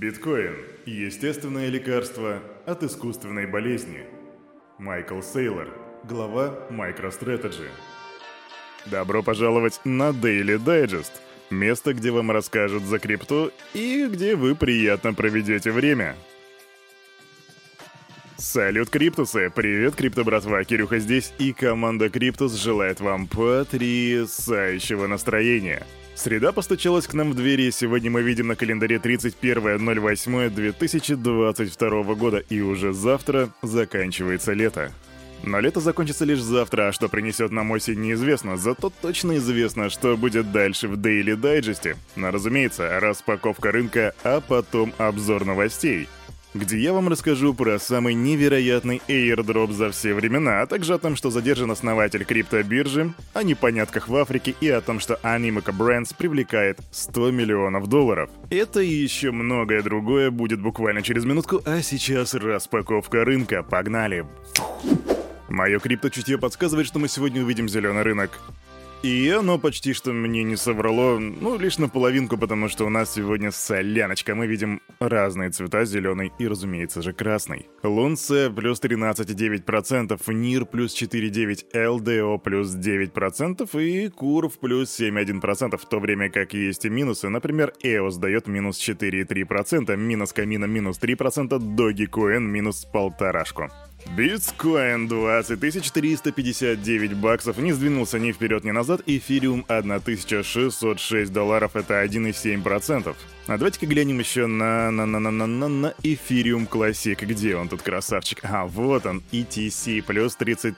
Биткоин – естественное лекарство от искусственной болезни. Майкл Сейлор, глава MicroStrategy. Добро пожаловать на Daily Digest, место, где вам расскажут за крипту и где вы приятно проведете время. Салют, Криптусы! Привет, крипто-братва! Кирюха здесь, и команда Криптус желает вам потрясающего настроения. Среда постучалась к нам в двери, и сегодня мы видим на календаре 31.08.2022 года, и уже завтра заканчивается лето. Но лето закончится лишь завтра, а что принесет нам осень, неизвестно, зато точно известно, что будет дальше в Daily Digest. Но, разумеется, распаковка рынка, а потом обзор новостей, где я вам расскажу про самый невероятный airdrop за все времена, а также о том, что задержан основатель криптобиржи, о непонятках в Африке и о том, что Animoca Brands привлекает $100 миллионов. Это и еще многое другое будет буквально через минутку, а сейчас распаковка рынка. Погнали! Мое крипто-чутье подсказывает, что мы сегодня увидим зеленый рынок. И оно почти что мне не соврало, лишь наполовинку, потому что у нас сегодня соляночка. Мы видим разные цвета, зеленый и, разумеется же, красный. Лунце плюс 13,9%, НИР плюс 4,9%, ЛДО плюс 9% и Курв плюс 7,1%, в то время как есть и минусы. Например, EOS дает минус 4,3%, минус Камина минус 3%, Dogecoin минус 1,5%. Биткоин $20 359, не сдвинулся ни вперед, ни назад. Эфириум $1606, это 1,7%. А давайте-ка глянем еще на Эфириум Классик. Где он тут, красавчик? А, вот он, ETC плюс 30,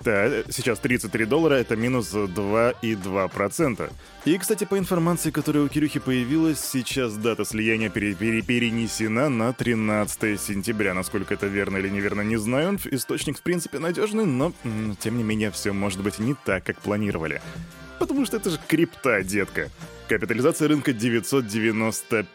сейчас $33, это минус 2,2%. И, кстати, по информации, которая у Кирюхи появилась, сейчас дата слияния перенесена на 13 сентября. Насколько это верно или неверно, не знаю. Источник, в принципе, надежный, но, тем не менее, все может быть не так, как планировали. Потому что это же крипта, детка. Капитализация рынка $995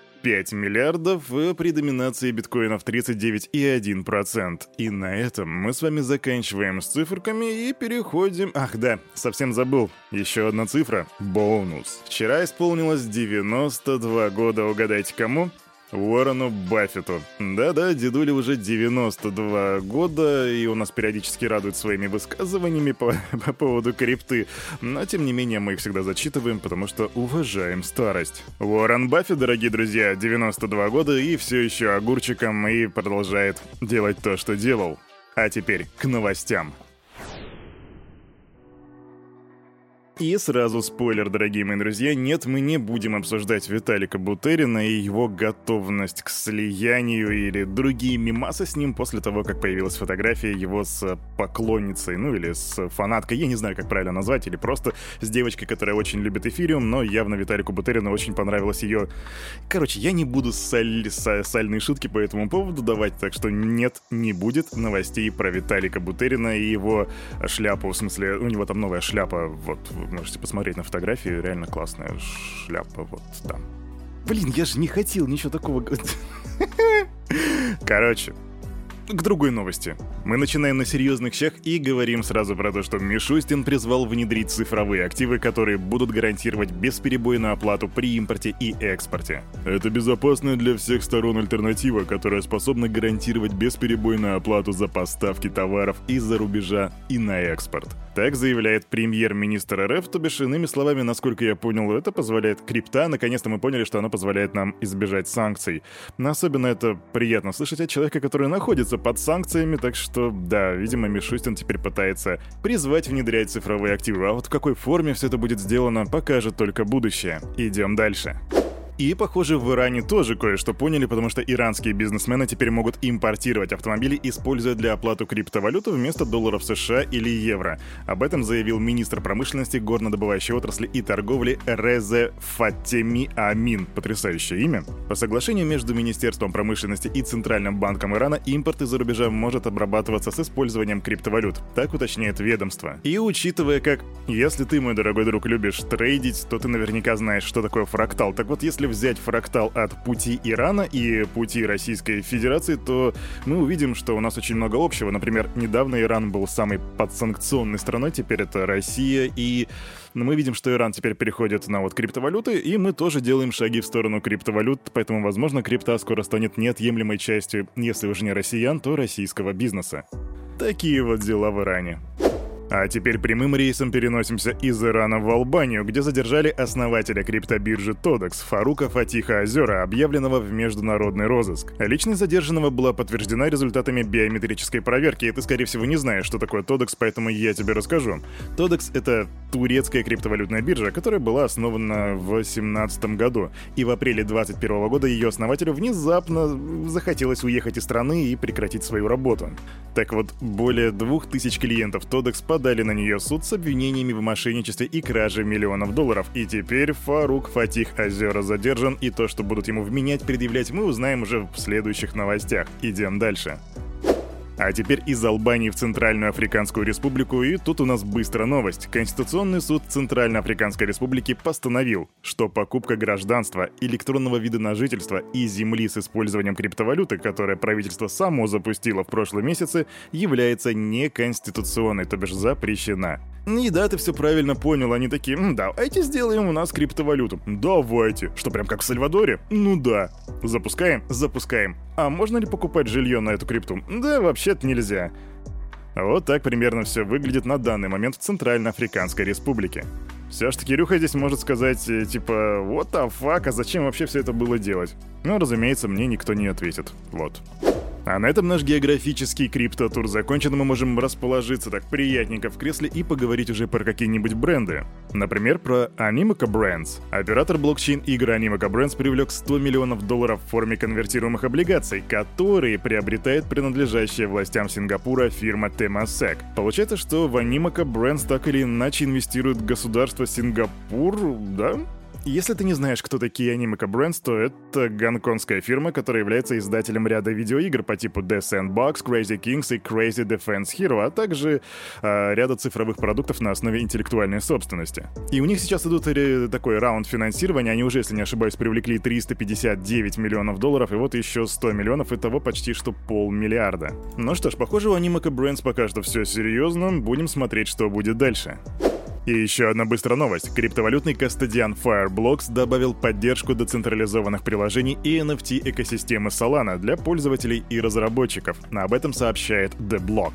миллиардов, при доминации биткоинов 39,1%. И на этом мы с вами заканчиваем с циферками и переходим... Ах да, совсем забыл. Еще одна цифра. Бонус. Вчера исполнилось 92 года. Угадайте, кому? Уоррену Баффету. Да-да, дедуле уже 92 года, и он нас периодически радует своими высказываниями по поводу крипты. Но, тем не менее, мы их всегда зачитываем, потому что уважаем старость. Уоррен Баффет, дорогие друзья, 92 года и все еще огурчиком, и продолжает делать то, что делал. А теперь к новостям. И сразу спойлер, дорогие мои друзья, нет, мы не будем обсуждать Виталика Бутерина и его готовность к слиянию или другие мемасы с ним после того, как появилась фотография его с поклонницей, или с фанаткой, я не знаю, как правильно назвать, или просто с девочкой, которая очень любит эфириум, но явно Виталику Бутерину очень понравилась ее... Короче, я не буду сальные шутки по этому поводу давать, так что нет, не будет новостей про Виталика Бутерина и его шляпу, в смысле, у него там новая шляпа, вот... Вы можете посмотреть на фотографии, реально классная шляпа вот там. Блин, я же не хотел ничего такого говорить. Короче, к другой новости. Мы начинаем на серьезных щах и говорим сразу про то, что Мишустин призвал внедрить цифровые активы, которые будут гарантировать бесперебойную оплату при импорте и экспорте. Это безопасная для всех сторон альтернатива, которая способна гарантировать бесперебойную оплату за поставки товаров из-за рубежа и на экспорт. Так заявляет премьер-министр РФ, то бишь, иными словами, насколько я понял, это позволяет крипта, наконец-то мы поняли, что она позволяет нам избежать санкций. Но особенно это приятно слышать от человека, который находится под санкциями, так что, да, видимо, Мишустин теперь пытается призвать внедрять цифровые активы, а вот в какой форме все это будет сделано, покажет только будущее. Идем дальше. И, похоже, в Иране тоже кое-что поняли, потому что иранские бизнесмены теперь могут импортировать автомобили, используя для оплаты криптовалюту вместо долларов США или евро. Об этом заявил министр промышленности, горнодобывающей отрасли и торговли Реза Фатеми Амин. Потрясающее имя. По соглашению между Министерством промышленности и Центральным банком Ирана, импорт из-за рубежа может обрабатываться с использованием криптовалют, так уточняет ведомство. И учитывая, как... Если ты, мой дорогой друг, любишь трейдить, то ты наверняка знаешь, что такое фрактал. Так вот, если взять фрактал от пути Ирана и пути Российской Федерации, то мы увидим, что у нас очень много общего. Например, недавно Иран был самой подсанкционной страной, теперь это Россия и... Но мы видим, что Иран теперь переходит на вот криптовалюты, и мы тоже делаем шаги в сторону криптовалют, поэтому, возможно, крипта скоро станет неотъемлемой частью, если уже не россиян, то российского бизнеса. Такие вот дела в Иране. А теперь прямым рейсом переносимся из Ирана в Албанию, где задержали основателя криптобиржи Thodex Фарука Фатиха Озера, объявленного в международный розыск. Личность задержанного была подтверждена результатами биометрической проверки, и ты, скорее всего, не знаешь, что такое Thodex, поэтому я тебе расскажу. Thodex — это турецкая криптовалютная биржа, которая была основана в 2017 году, и в апреле 2021 года ее основателю внезапно захотелось уехать из страны и прекратить свою работу. Так вот, более 2000 клиентов Thodex подали на нее суд с обвинениями в мошенничестве и краже миллионов долларов. И теперь Фарук Фатих Озера задержан, и то, что будут ему вменять, предъявлять, мы узнаем уже в следующих новостях. Идем дальше. А теперь из Албании в Центральную Африканскую Республику, и тут у нас быстро новость. Конституционный суд Центральноафриканской Республики постановил, что покупка гражданства, электронного вида на жительство и земли с использованием криптовалюты, которое правительство само запустило в прошлом месяце, является неконституционной, то бишь запрещена. И да, ты все правильно понял, они такие: давайте сделаем у нас криптовалюту. Давайте. Что, прям как в Сальвадоре? Ну да. Запускаем. А можно ли покупать жилье на эту крипту? Да, вообще-то нельзя. Вот так примерно все выглядит на данный момент в Центральноафриканской Республике. Все ж таки Рюха здесь может сказать, типа, what the fuck, а зачем вообще все это было делать? Но, разумеется, мне никто не ответит. Вот. А на этом наш географический крипто-тур закончен, мы можем расположиться так приятненько в кресле и поговорить уже про какие-нибудь бренды. Например, про Animoca Brands. Оператор блокчейн-игры Animoca Brands привлек $100 миллионов в форме конвертируемых облигаций, которые приобретает принадлежащая властям Сингапура фирма Temasek. Получается, что в Animoca Brands так или иначе инвестирует государство Сингапур, да? Если ты не знаешь, кто такие Animoca Brands, то это гонконгская фирма, которая является издателем ряда видеоигр по типу The Sandbox, Crazy Kings и Crazy Defense Hero, а также ряда цифровых продуктов на основе интеллектуальной собственности. И у них сейчас идут такой раунд финансирования, они уже, если не ошибаюсь, привлекли $359 миллионов, и вот еще $100 миллионов, итого почти что $500 миллиарда. Ну что ж, похоже, у Animoca Brands пока что все серьезно, будем смотреть, что будет дальше. И еще одна быстрая новость. Криптовалютный кастодиан Fireblocks добавил поддержку децентрализованных приложений и NFT-экосистемы Solana для пользователей и разработчиков. Об этом сообщает The Block.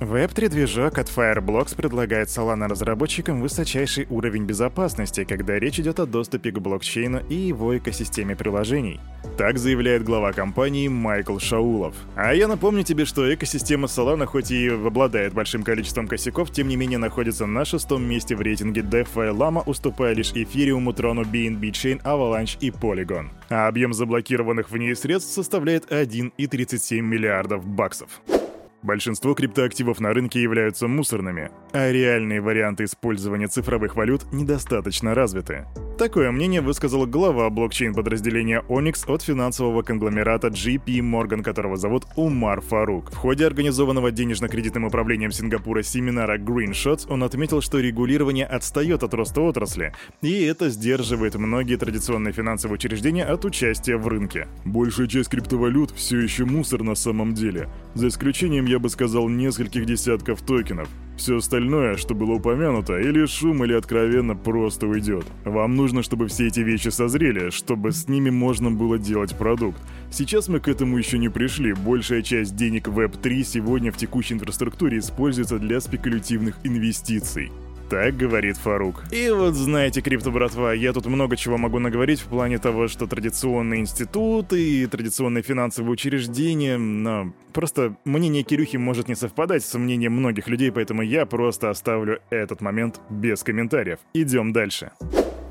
Веб-3-движок от Fireblocks предлагает Solana разработчикам высочайший уровень безопасности, когда речь идет о доступе к блокчейну и его экосистеме приложений. Так заявляет глава компании Майкл Шаулов. А я напомню тебе, что экосистема Solana, хоть и обладает большим количеством косяков, тем не менее находится на 6 месте в рейтинге DeFi Llama, уступая лишь Ethereum, Трону, BNB Chain, Avalanche и Polygon. А объем заблокированных в ней средств составляет $1.37 миллиарда. Большинство криптоактивов на рынке являются мусорными, а реальные варианты использования цифровых валют недостаточно развиты. Такое мнение высказала глава блокчейн-подразделения Onyx от финансового конгломерата JP Morgan, которого зовут Умар Фарук. В ходе организованного денежно-кредитным управлением Сингапура семинара Green Shots он отметил, что регулирование отстает от роста отрасли, и это сдерживает многие традиционные финансовые учреждения от участия в рынке. Большая часть криптовалют все еще мусор на самом деле, за исключением, я бы сказал, нескольких десятков токенов. Все остальное, что было упомянуто, или шум, или откровенно просто уйдет. Вам нужно, чтобы все эти вещи созрели, чтобы с ними можно было делать продукт. Сейчас мы к этому еще не пришли. Большая часть денег Web3 сегодня в текущей инфраструктуре используется для спекулятивных инвестиций. Так говорит Фарук. И вот знаете, крипто-братва, я тут много чего могу наговорить в плане того, что традиционные институты и традиционные финансовые учреждения, но просто мнение Кирюхи может не совпадать с мнением многих людей, поэтому я просто оставлю этот момент без комментариев. Идем дальше.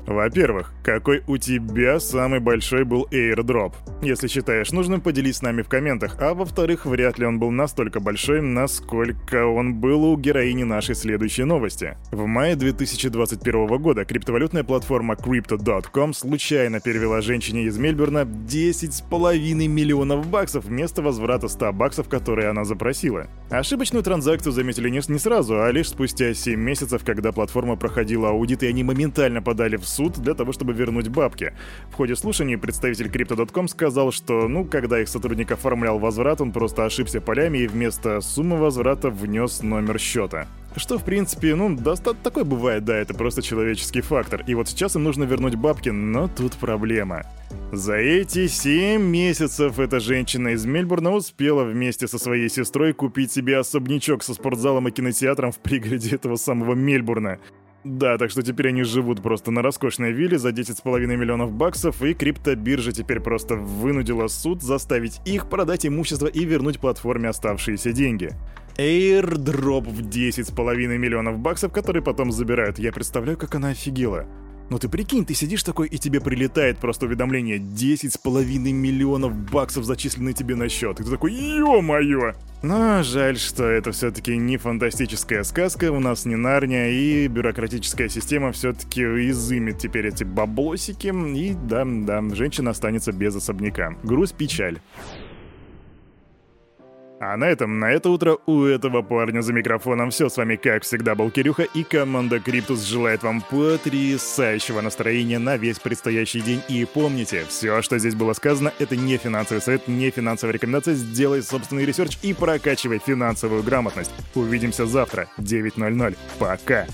Во-первых, какой у тебя самый большой был airdrop? Если считаешь нужным, поделись с нами в комментах. А во-вторых, вряд ли он был настолько большой, насколько он был у героини нашей следующей новости. В мае 2021 года криптовалютная платформа Crypto.com случайно перевела женщине из Мельбурна $10,5 миллионов вместо возврата $100, которые она запросила. Ошибочную транзакцию заметили не сразу, а лишь спустя 7 месяцев, когда платформа проходила аудит, и они моментально подали в суд для того, чтобы вернуть бабки. В ходе слушаний представитель Crypto.com сказал, что, когда их сотрудник оформлял возврат, он просто ошибся полями и вместо суммы возврата внес номер счета. Что, в принципе, такое бывает, да, это просто человеческий фактор. И вот сейчас им нужно вернуть бабки, но тут проблема. За эти 7 месяцев эта женщина из Мельбурна успела вместе со своей сестрой купить себе особнячок со спортзалом и кинотеатром в пригороде этого самого Мельбурна. Да, так что теперь они живут просто на роскошной вилле за 10,5 миллионов баксов, и криптобиржа теперь просто вынудила суд заставить их продать имущество и вернуть платформе оставшиеся деньги. Airdrop в 10,5 миллионов баксов, которые потом забирают. Я представляю, как она офигела. Ну ты прикинь, ты сидишь такой, и тебе прилетает просто уведомление: 10,5 миллионов баксов зачислены тебе на счет. И ты такой: ё-моё! Но жаль, что это все-таки не фантастическая сказка, у нас не Нарния, и бюрократическая система все-таки изымет теперь эти баблосики, и да, женщина останется без особняка. Грусть, печаль. А на это утро у этого парня за микрофоном все. С вами, как всегда, был Кирюха, и команда Криптус желает вам потрясающего настроения на весь предстоящий день. И помните, все, что здесь было сказано, это не финансовый совет, не финансовая рекомендация. Сделай собственный ресерч и прокачивай финансовую грамотность. Увидимся завтра, 9:00. Пока!